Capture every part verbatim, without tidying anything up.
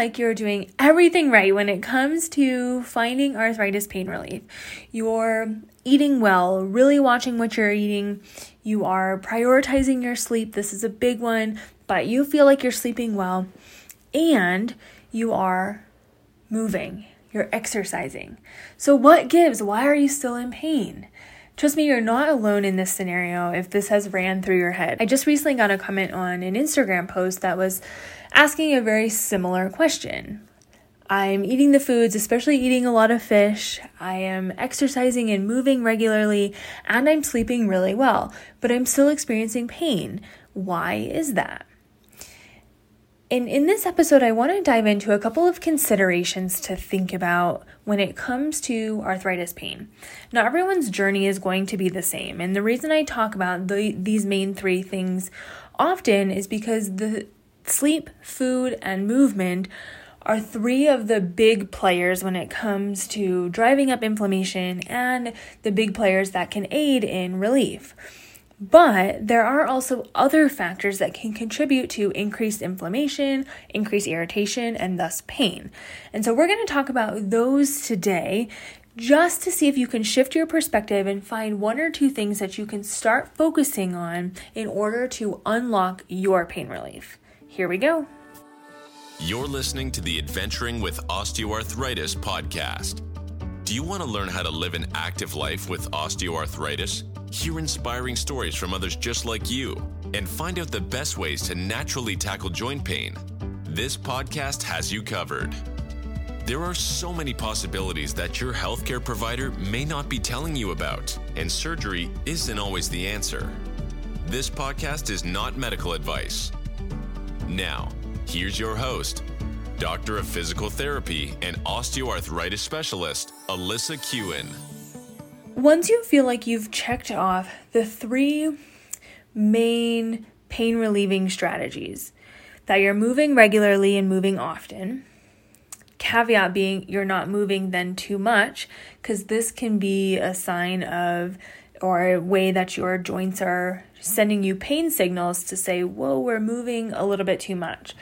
like you're doing everything right when it comes to finding arthritis pain relief. You're eating well, really watching what you're eating. You are prioritizing your sleep. This is a big one, but you feel like you're sleeping well, and you are moving. You're exercising. So what gives? Why are you still in pain? Trust me, you're not alone in this scenario if this has ran through your head. I just recently got a comment on an Instagram post that was asking a very similar question. I'm eating the foods, especially eating a lot of fish. I am exercising and moving regularly, and I'm sleeping really well, but I'm still experiencing pain. Why is that? And in this episode, I want to dive into a couple of considerations to think about when it comes to arthritis pain. Not everyone's journey is going to be the same. And the reason I talk about the, these main three things often is because the sleep, food, and movement are three of the big players when it comes to driving up inflammation and the big players that can aid in relief. But there are also other factors that can contribute to increased inflammation, increased irritation, and thus pain. And so we're going to talk about those today just to see if you can shift your perspective and find one or two things that you can start focusing on in order to unlock your pain relief. Here we go. You're listening to the Adventuring with Osteoarthritis podcast. Do you want to learn how to live an active life with osteoarthritis? Hear inspiring stories from others just like you, and find out the best ways to naturally tackle joint pain? This podcast has you covered. There are so many possibilities that your healthcare provider may not be telling you about, and surgery isn't always the answer. This podcast is not medical advice. Now, here's your host, Doctor of Physical Therapy and Osteoarthritis Specialist, Alyssa Kuhn. Once you feel like you've checked off the three main pain relieving strategies, that you're moving regularly and moving often, caveat being you're not moving then too much, because this can be a sign of or a way that your joints are sending you pain signals to say, whoa, we're moving a little bit too much.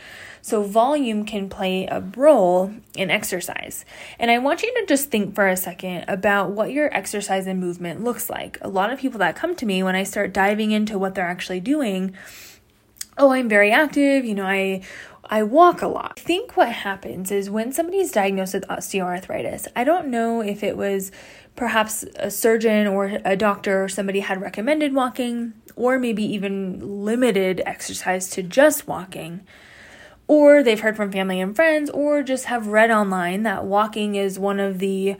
So volume can play a role in exercise. And I want you to just think for a second about what your exercise and movement looks like. A lot of people that come to me when I start diving into what they're actually doing, oh, I'm very active, you know, I I walk a lot. I think what happens is when somebody's diagnosed with osteoarthritis, I don't know if it was perhaps a surgeon or a doctor or somebody had recommended walking, or maybe even limited exercise to just walking, or they've heard from family and friends, or just have read online that walking is one of the,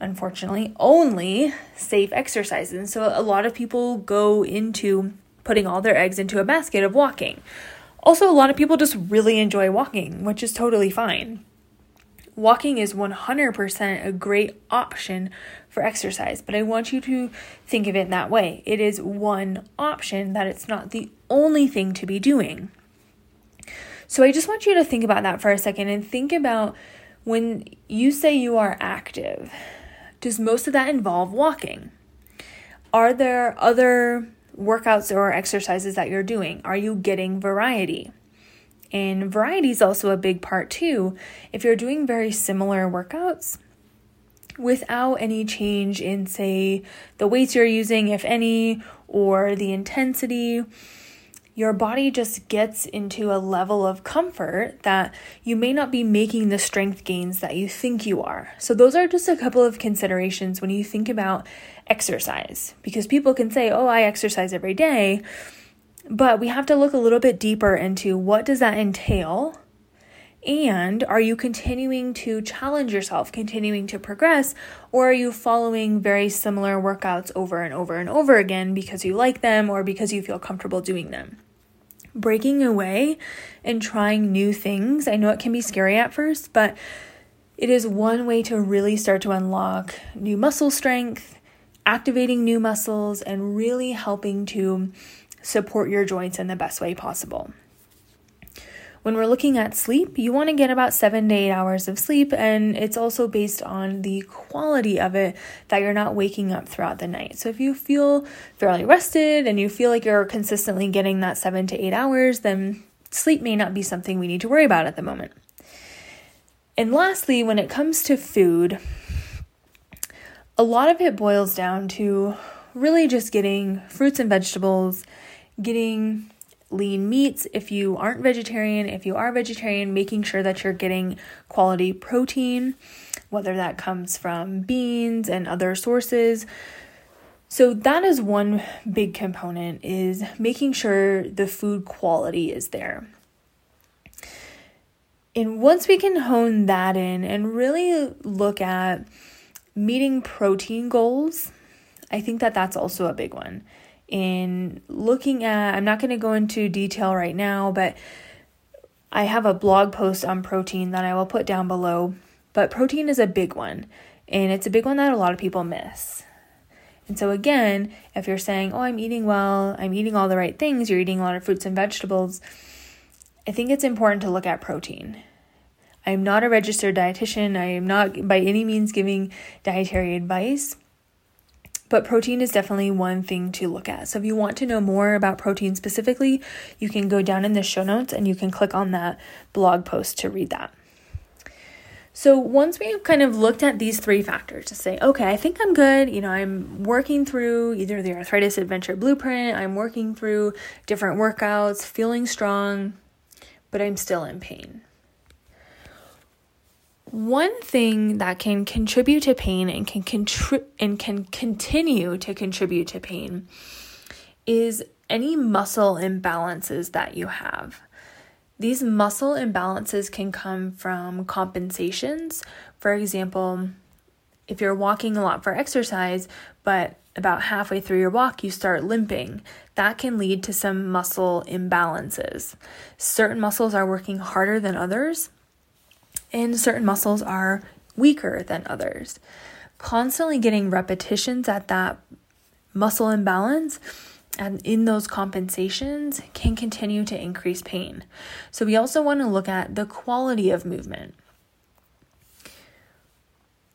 unfortunately, only safe exercises. And so a lot of people go into putting all their eggs into a basket of walking. Also, a lot of people just really enjoy walking, which is totally fine. Walking is one hundred percent a great option for exercise, but I want you to think of it in that way. It is one option, that it's not the only thing to be doing. So I just want you to think about that for a second and think about when you say you are active, does most of that involve walking? Are there other workouts or exercises that you're doing? Are you getting variety? And variety is also a big part too. If you're doing very similar workouts without any change in, say, the weights you're using, if any, or the intensity, your body just gets into a level of comfort that you may not be making the strength gains that you think you are. So those are just a couple of considerations when you think about exercise, because people can say, oh, I exercise every day, but we have to look a little bit deeper into what does that entail, and are you continuing to challenge yourself, continuing to progress, or are you following very similar workouts over and over and over again because you like them or because you feel comfortable doing them? Breaking away and trying new things, I know it can be scary at first, but it is one way to really start to unlock new muscle strength, activating new muscles, and really helping to support your joints in the best way possible. When we're looking at sleep, you want to get about seven to eight hours of sleep, and it's also based on the quality of it that you're not waking up throughout the night. So if you feel fairly rested and you feel like you're consistently getting that seven to eight hours, then sleep may not be something we need to worry about at the moment. And lastly, when it comes to food, a lot of it boils down to really just getting fruits and vegetables, getting lean meats if you aren't vegetarian, if you are vegetarian, making sure that you're getting quality protein, whether that comes from beans and other sources. So that is one big component, is making sure the food quality is there. And once we can hone that in and really look at meeting protein goals, I think that that's also a big one. In looking at, I'm not going to go into detail right now, but I have a blog post on protein that I will put down below. But protein is a big one, and it's a big one that a lot of people miss. And so again, if you're saying, oh, I'm eating well, I'm eating all the right things, you're eating a lot of fruits and vegetables, I think it's important to look at protein. I am not a registered dietitian. I am not by any means giving dietary advice, but protein is definitely one thing to look at. So if you want to know more about protein specifically, you can go down in the show notes and you can click on that blog post to read that. So once we have kind of looked at these three factors to say, okay, I think I'm good, you know, I'm working through either the Arthritis Adventure Blueprint, I'm working through different workouts, feeling strong, but I'm still in pain. One thing that can contribute to pain and can contri- and can continue to contribute to pain is any muscle imbalances that you have. These muscle imbalances can come from compensations. For example, if you're walking a lot for exercise, but about halfway through your walk, you start limping, that can lead to some muscle imbalances. Certain muscles are working harder than others, and certain muscles are weaker than others. Constantly getting repetitions at that muscle imbalance and in those compensations can continue to increase pain. So we also want to look at the quality of movement.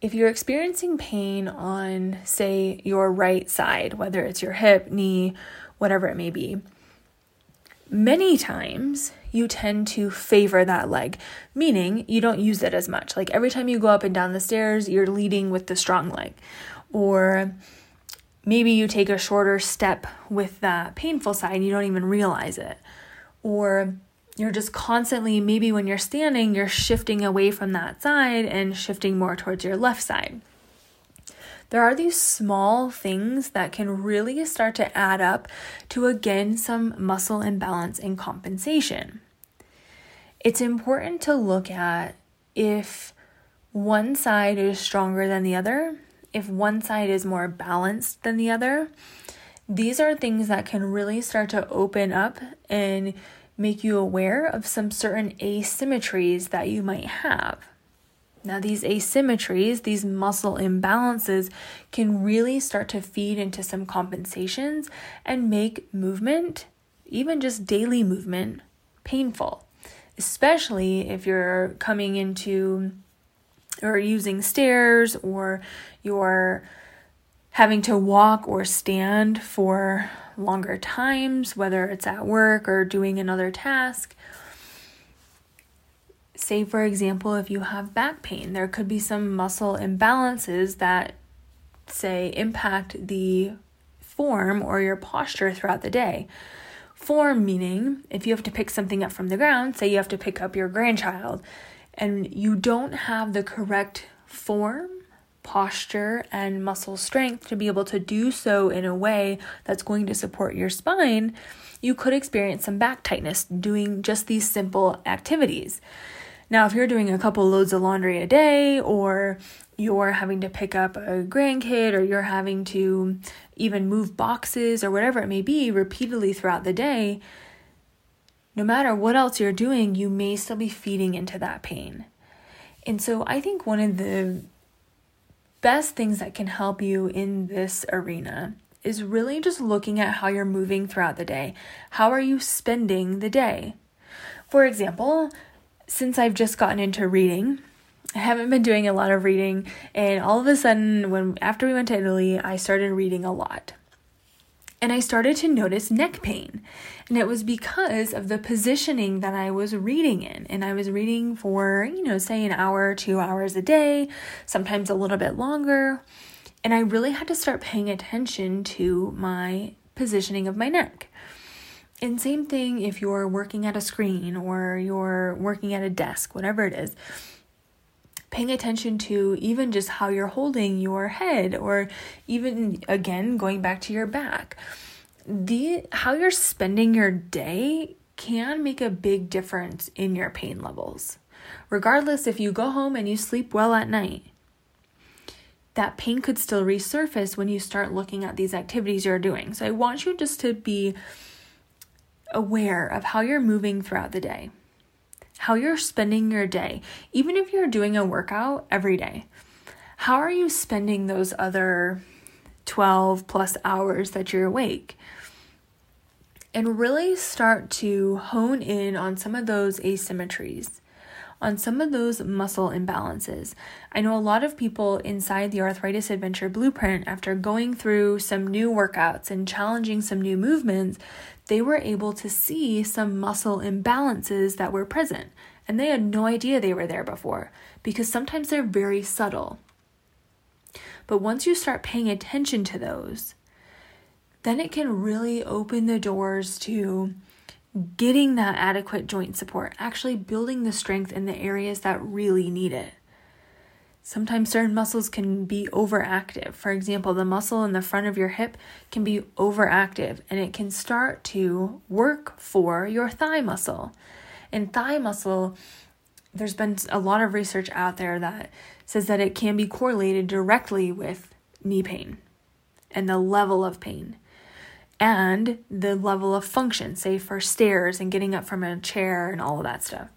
If you're experiencing pain on, say, your right side, whether it's your hip, knee, whatever it may be, many times you tend to favor that leg, meaning you don't use it as much. Like every time you go up and down the stairs, you're leading with the strong leg. Or maybe you take a shorter step with that painful side and you don't even realize it. Or you're just constantly, maybe when you're standing, you're shifting away from that side and shifting more towards your left side. There are these small things that can really start to add up to, again, some muscle imbalance and compensation. It's important to look at if one side is stronger than the other, if one side is more balanced than the other. These are things that can really start to open up and make you aware of some certain asymmetries that you might have. Now, these asymmetries, these muscle imbalances, can really start to feed into some compensations and make movement, even just daily movement, painful, especially if you're coming into or using stairs, or you're having to walk or stand for longer times, whether it's at work or doing another task. Say, for example, if you have back pain, there could be some muscle imbalances that, say, impact the form or your posture throughout the day. Form meaning if you have to pick something up from the ground, say you have to pick up your grandchild, and you don't have the correct form, posture, and muscle strength to be able to do so in a way that's going to support your spine, you could experience some back tightness doing just these simple activities. Now, if you're doing a couple loads of laundry a day, or you're having to pick up a grandkid, or you're having to even move boxes or whatever it may be repeatedly throughout the day, no matter what else you're doing, you may still be feeding into that pain. And so I think one of the best things that can help you in this arena is really just looking at how you're moving throughout the day. How are you spending the day? For example, since I've just gotten into reading, I haven't been doing a lot of reading, and all of a sudden, when after we went to Italy, I started reading a lot. and I started to notice neck pain. And it was because of the positioning that I was reading in. And I was reading for, you know, say an hour, two hours a day, sometimes a little bit longer. And I really had to start paying attention to my positioning of my neck. And same thing if you're working at a screen or you're working at a desk, whatever it is. Paying attention to even just how you're holding your head, or even, again, going back to your back. The how you're spending your day can make a big difference in your pain levels. Regardless, if you go home and you sleep well at night, that pain could still resurface when you start looking at these activities you're doing. So I want you just to be aware of how you're moving throughout the day, how you're spending your day. Even if you're doing a workout every day, how are you spending those other twelve plus hours that you're awake? And really start to hone in on some of those asymmetries, on some of those muscle imbalances. I know a lot of people inside the Arthritis Adventure Blueprint, after going through some new workouts and challenging some new movements, they were able to see some muscle imbalances that were present, and they had no idea they were there before, because sometimes they're very subtle. But once you start paying attention to those, then it can really open the doors to getting that adequate joint support, actually building the strength in the areas that really need it. Sometimes certain muscles can be overactive. For example, the muscle in the front of your hip can be overactive, and it can start to work for your thigh muscle. And thigh muscle, there's been a lot of research out there that says that it can be correlated directly with knee pain and the level of pain, and the level of function, say for stairs and getting up from a chair and all of that stuff.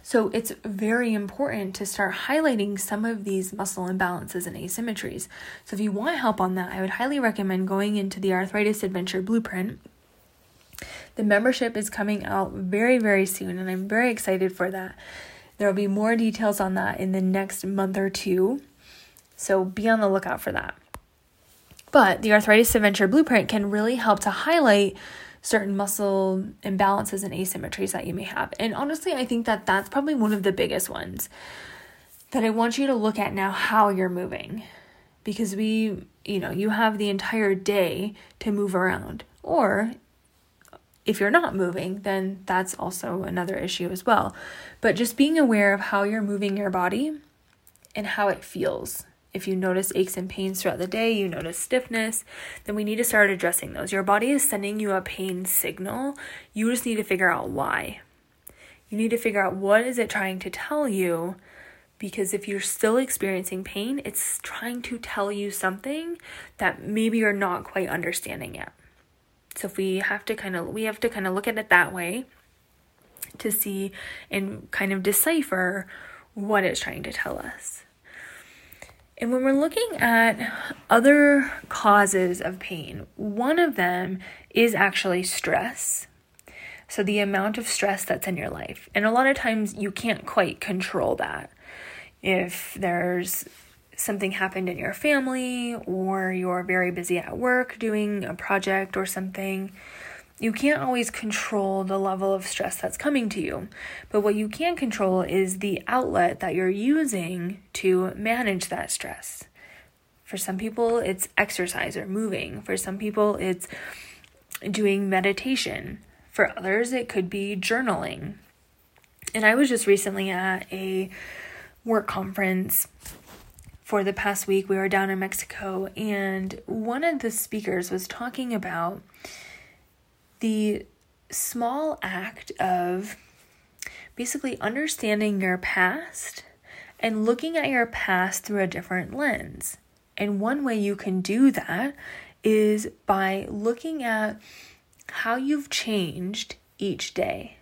So it's very important to start highlighting some of these muscle imbalances and asymmetries. So if you want help on that, I would highly recommend going into the Arthritis Adventure Blueprint. The membership is coming out very, very soon, and I'm very excited for that. There will be more details on that in the next month or two, so be on the lookout for that. But the Arthritis Adventure Blueprint can really help to highlight certain muscle imbalances and asymmetries that you may have. And honestly, I think that that's probably one of the biggest ones that I want you to look at now, how you're moving. Because we, you know, you have the entire day to move around. Or if you're not moving, then that's also another issue as well. But just being aware of how you're moving your body and how it feels. If you notice aches and pains throughout the day, you notice stiffness, then we need to start addressing those. Your body is sending you a pain signal. You just need to figure out why. You need to figure out what is it trying to tell you, because if you're still experiencing pain, it's trying to tell you something that maybe you're not quite understanding yet. So if we have to kind of we have to kind of look at it that way to see and kind of decipher what it's trying to tell us. And when we're looking at other causes of pain, one of them is actually stress. So the amount of stress that's in your life. And a lot of times you can't quite control that. If there's something happened in your family, or you're very busy at work doing a project or something, you can't always control the level of stress that's coming to you. But what you can control is the outlet that you're using to manage that stress. For some people, it's exercise or moving. For some people, it's doing meditation. For others, it could be journaling. And I was just recently at a work conference. For the past week, we were down in Mexico, and one of the speakers was talking about the small act of basically understanding your past and looking at your past through a different lens. And one way you can do that is by looking at how you've changed each day.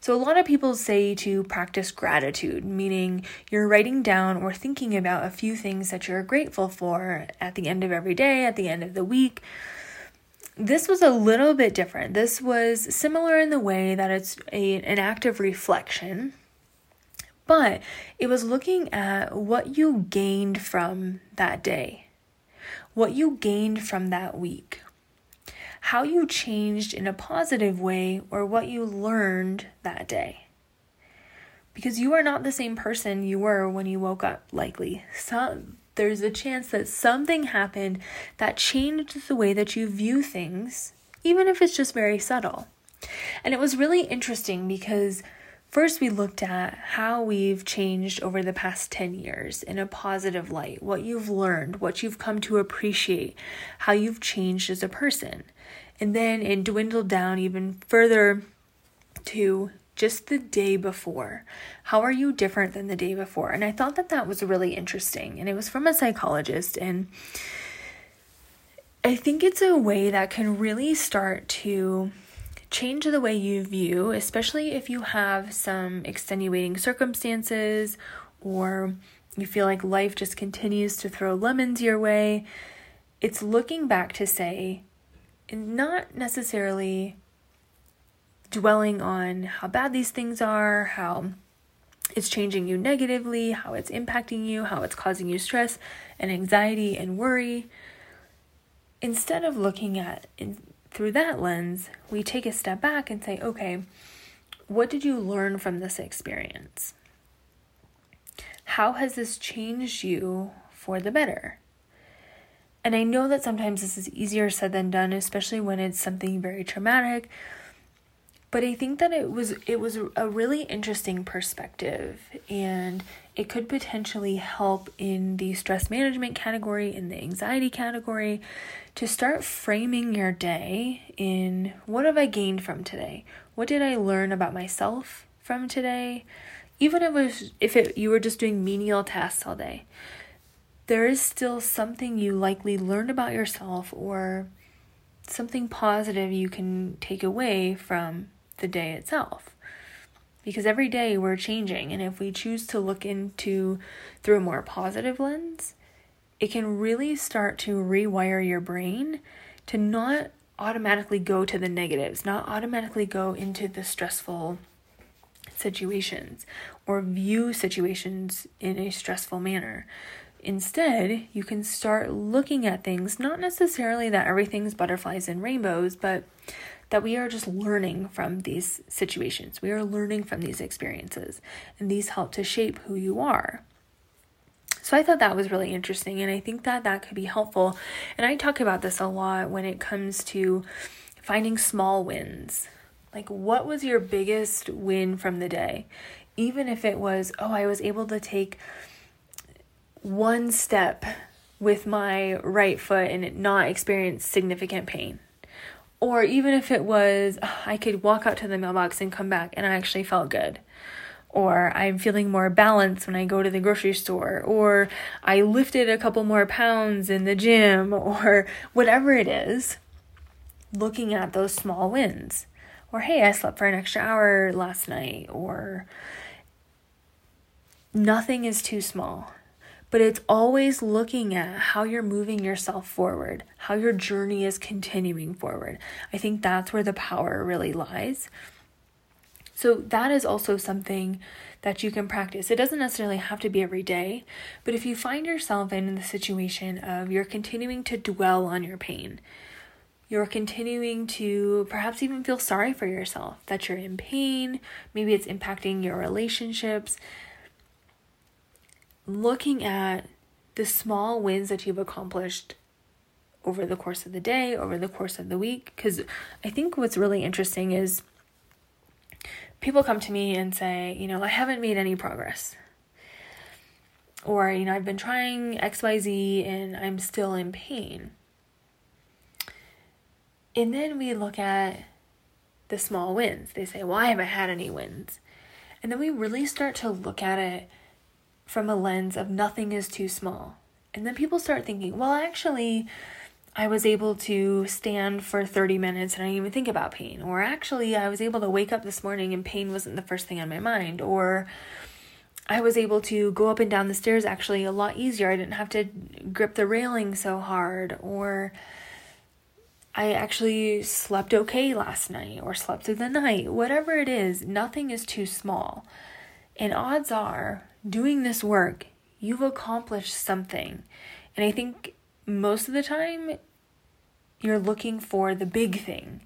So a lot of people say to practice gratitude, meaning you're writing down or thinking about a few things that you're grateful for at the end of every day, at the end of the week. This was a little bit different. This was similar in the way that it's a, an act of reflection, but it was looking at what you gained from that day, what you gained from that week, how you changed in a positive way or what you learned that day. Because you are not the same person you were when you woke up, likely. Some, there's a chance that something happened that changed the way that you view things, even if it's just very subtle. And it was really interesting because first we looked at how we've changed over the past ten years in a positive light, what you've learned, what you've come to appreciate, how you've changed as a person. And then it dwindled down even further to just the day before. How are you different than the day before? And I thought that that was really interesting. And it was from a psychologist. And I think it's a way that can really start to change the way you view, especially if you have some extenuating circumstances or you feel like life just continues to throw lemons your way. It's looking back to say, and not necessarily dwelling on how bad these things are, how it's changing you negatively, how it's impacting you, how it's causing you stress and anxiety and worry. Instead of looking at in, through that lens, we take a step back and say, okay, what did you learn from this experience? How has this changed you for the better? And I know that sometimes this is easier said than done, especially when it's something very traumatic. But I think that it was it was a really interesting perspective, and it could potentially help in the stress management category, in the anxiety category, to start framing your day in what have I gained from today? What did I learn about myself from today? Even if it was, if it, you were just doing menial tasks all day, there is still something you likely learned about yourself or something positive you can take away from the day itself. Because every day we're changing, and if we choose to look into through a more positive lens, it can really start to rewire your brain to not automatically go to the negatives, not automatically go into the stressful situations or view situations in a stressful manner. Instead, you can start looking at things, not necessarily that everything's butterflies and rainbows, but that we are just learning from these situations. We are learning from these experiences, and these help to shape who you are. So I thought that was really interesting, and I think that that could be helpful. And I talk about this a lot when it comes to finding small wins. Like, what was your biggest win from the day? Even if it was, oh, I was able to take one step with my right foot and not experience significant pain. Or even if it was, oh, I could walk out to the mailbox and come back and I actually felt good. Or I'm feeling more balanced when I go to the grocery store. Or I lifted a couple more pounds in the gym. Or whatever it is, looking at those small wins. Or hey, I slept for an extra hour last night. Or nothing is too small. But it's always looking at how you're moving yourself forward, how your journey is continuing forward. I think that's where the power really lies. So that is also something that you can practice. It doesn't necessarily have to be every day, but if you find yourself in the situation of you're continuing to dwell on your pain, you're continuing to perhaps even feel sorry for yourself that you're in pain, maybe it's impacting your relationships, looking at the small wins that you've accomplished over the course of the day, over the course of the week. Because I think what's really interesting is people come to me and say, you know, I haven't made any progress. Or, you know, I've been trying X Y Z and I'm still in pain. And then we look at the small wins. They say, well, I haven't had any wins. And then we really start to look at it from a lens of nothing is too small. And then people start thinking, well, actually, I was able to stand for thirty minutes and I didn't even think about pain. Or actually, I was able to wake up this morning and pain wasn't the first thing on my mind. Or I was able to go up and down the stairs actually a lot easier. I didn't have to grip the railing so hard. Or I actually slept okay last night or slept through the night. Whatever it is, nothing is too small. And odds are, doing this work, you've accomplished something. And I think most of the time, You're looking for the big thing.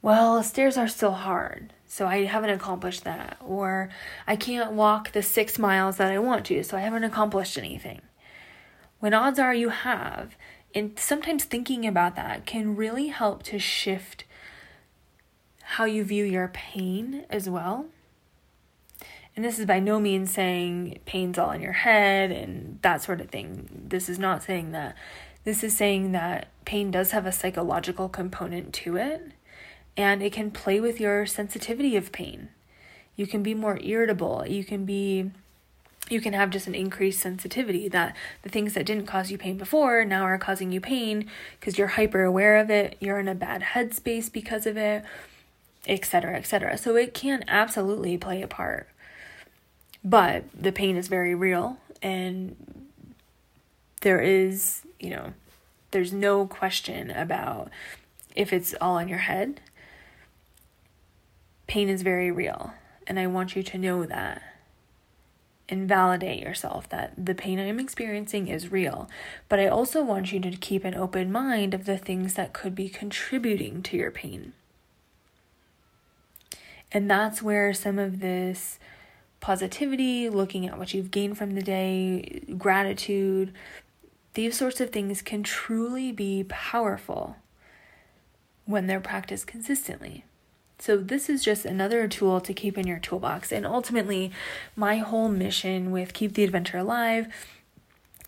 Well, stairs are still hard, so I haven't accomplished that. Or I can't walk the six miles that I want to, so I haven't accomplished anything. When odds are you have, and sometimes thinking about that can really help to shift how you view your pain as well. And this is by no means saying pain's all in your head and that sort of thing. This is not saying that. This is saying that pain does have a psychological component to it, and it can play with your sensitivity of pain. You can be more irritable. You can be, you can have just an increased sensitivity that the things that didn't cause you pain before now are causing you pain because you're hyper aware of it. You're in a bad headspace because of it, et cetera, et cetera. So it can absolutely play a part. But the pain is very real, and there is, you know, there's no question about if it's all in your head. Pain is very real, and I want you to know that and validate yourself that the pain I'm experiencing is real. But I also want you to keep an open mind of the things that could be contributing to your pain. And that's where some of this positivity, looking at what you've gained from the day, gratitude, these sorts of things can truly be powerful when they're practiced consistently. So this is just another tool to keep in your toolbox. And ultimately, my whole mission with Keep the Adventure Alive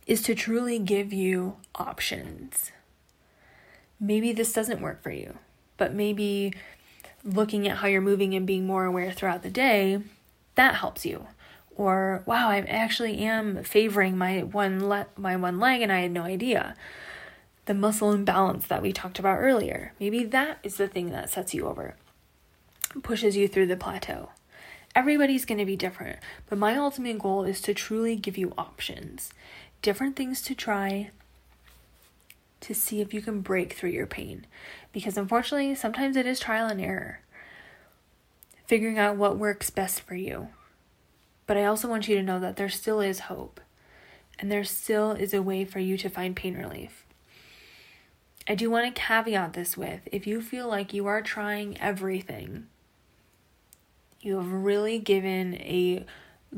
is to truly give you options. Maybe this doesn't work for you, but maybe looking at how you're moving and being more aware throughout the day, that helps you. Or, wow, I actually am favoring my one le- my one leg and I had no idea. The muscle imbalance that we talked about earlier. Maybe that is the thing that sets you over, pushes you through the plateau. Everybody's going to be different, but my ultimate goal is to truly give you options, different things to try to see if you can break through your pain. Because unfortunately, sometimes it is trial and error, figuring out what works best for you. But I also want you to know that there still is hope, and there still is a way for you to find pain relief. I do want to caveat this with, if you feel like you are trying everything, you have really given a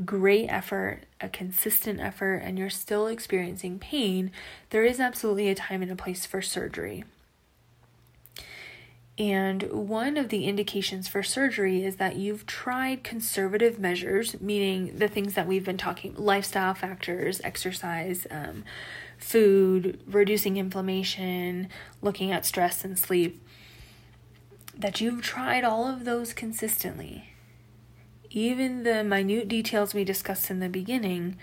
great effort, a consistent effort, and you're still experiencing pain, there is absolutely a time and a place for surgery. And one of the indications for surgery is that you've tried conservative measures, meaning the things that we've been talking, lifestyle factors, exercise, um, food, reducing inflammation, looking at stress and sleep, that you've tried all of those consistently. Even the minute details we discussed in the beginning,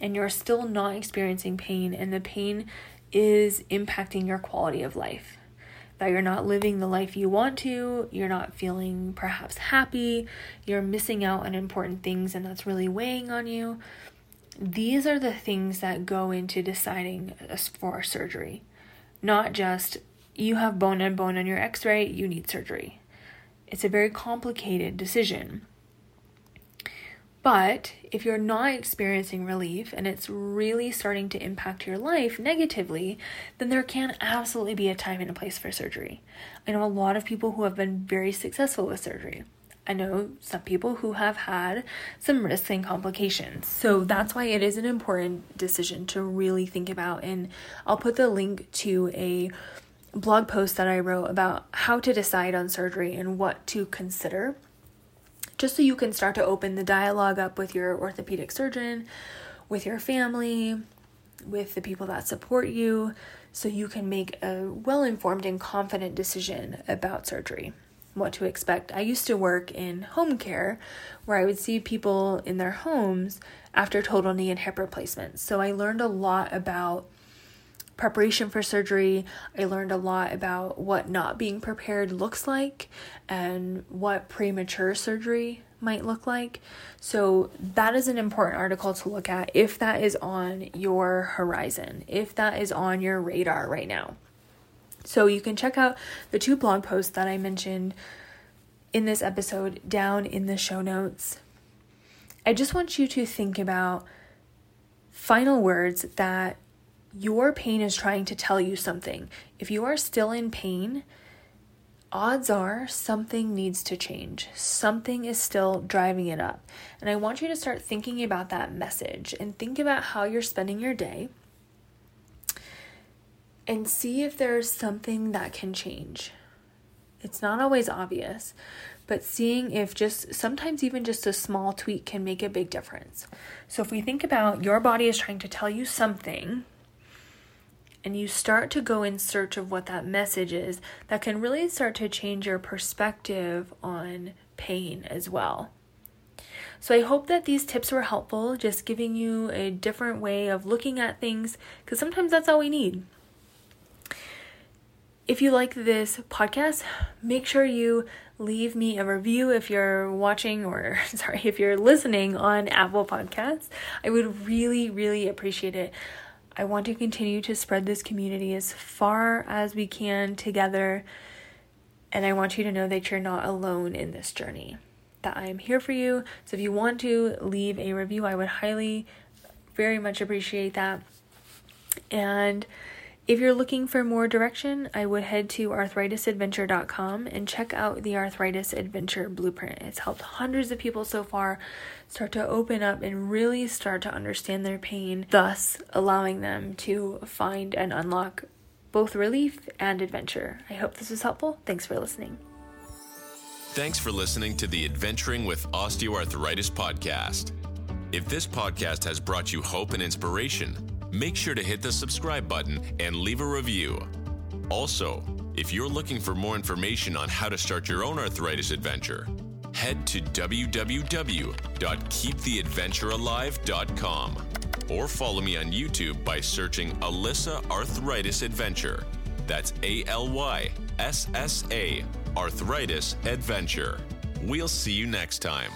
and you're still not experiencing pain, and the pain is impacting your quality of life. That you're not living the life you want to, you're not feeling perhaps happy, you're missing out on important things, and that's really weighing on you. These are the things that go into deciding for surgery, not just you have bone and bone on your x-ray, you need surgery. It's a very complicated decision. But if you're not experiencing relief and it's really starting to impact your life negatively, then there can absolutely be a time and a place for surgery. I know a lot of people who have been very successful with surgery. I know some people who have had some risks and complications. So that's why it is an important decision to really think about. And I'll put the link to a blog post that I wrote about how to decide on surgery and what to consider, just so you can start to open the dialogue up with your orthopedic surgeon, with your family, with the people that support you, so you can make a well-informed and confident decision about surgery, what to expect. I used to work in home care where I would see people in their homes after total knee and hip replacements. So I learned a lot about preparation for surgery. I learned a lot about what not being prepared looks like and what premature surgery might look like. So that is an important article to look at if that is on your horizon, if that is on your radar right now. So you can check out the two blog posts that I mentioned in this episode down in the show notes. I just want you to think about final words that your pain is trying to tell you something. If you are still in pain, odds are something needs to change. Something is still driving it up. And I want you to start thinking about that message and think about how you're spending your day and see if there's something that can change. It's not always obvious, but seeing if just sometimes even just a small tweak can make a big difference. So if we think about your body is trying to tell you something, and you start to go in search of what that message is, that can really start to change your perspective on pain as well. So I hope that these tips were helpful, just giving you a different way of looking at things, because sometimes that's all we need. If you like this podcast, make sure you leave me a review if you're watching or, sorry, if you're listening on Apple Podcasts. I would really, really appreciate it. I want to continue to spread this community as far as we can together, and I want you to know that you're not alone in this journey, that I am here for you. So if you want to leave a review, I would highly, very much appreciate that. And if you're looking for more direction, I would head to arthritis adventure dot com and check out the Arthritis Adventure Blueprint. It's helped hundreds of people so far start to open up and really start to understand their pain, thus allowing them to find and unlock both relief and adventure. I hope this was helpful. Thanks for listening. Thanks for listening to the Adventuring with Osteoarthritis podcast. If this podcast has brought you hope and inspiration, make sure to hit the subscribe button and leave a review. Also, if you're looking for more information on how to start your own arthritis adventure, head to w w w dot keep the adventure alive dot com or follow me on YouTube by searching Alyssa Arthritis Adventure. That's A L Y S S A Arthritis Adventure. We'll see you next time.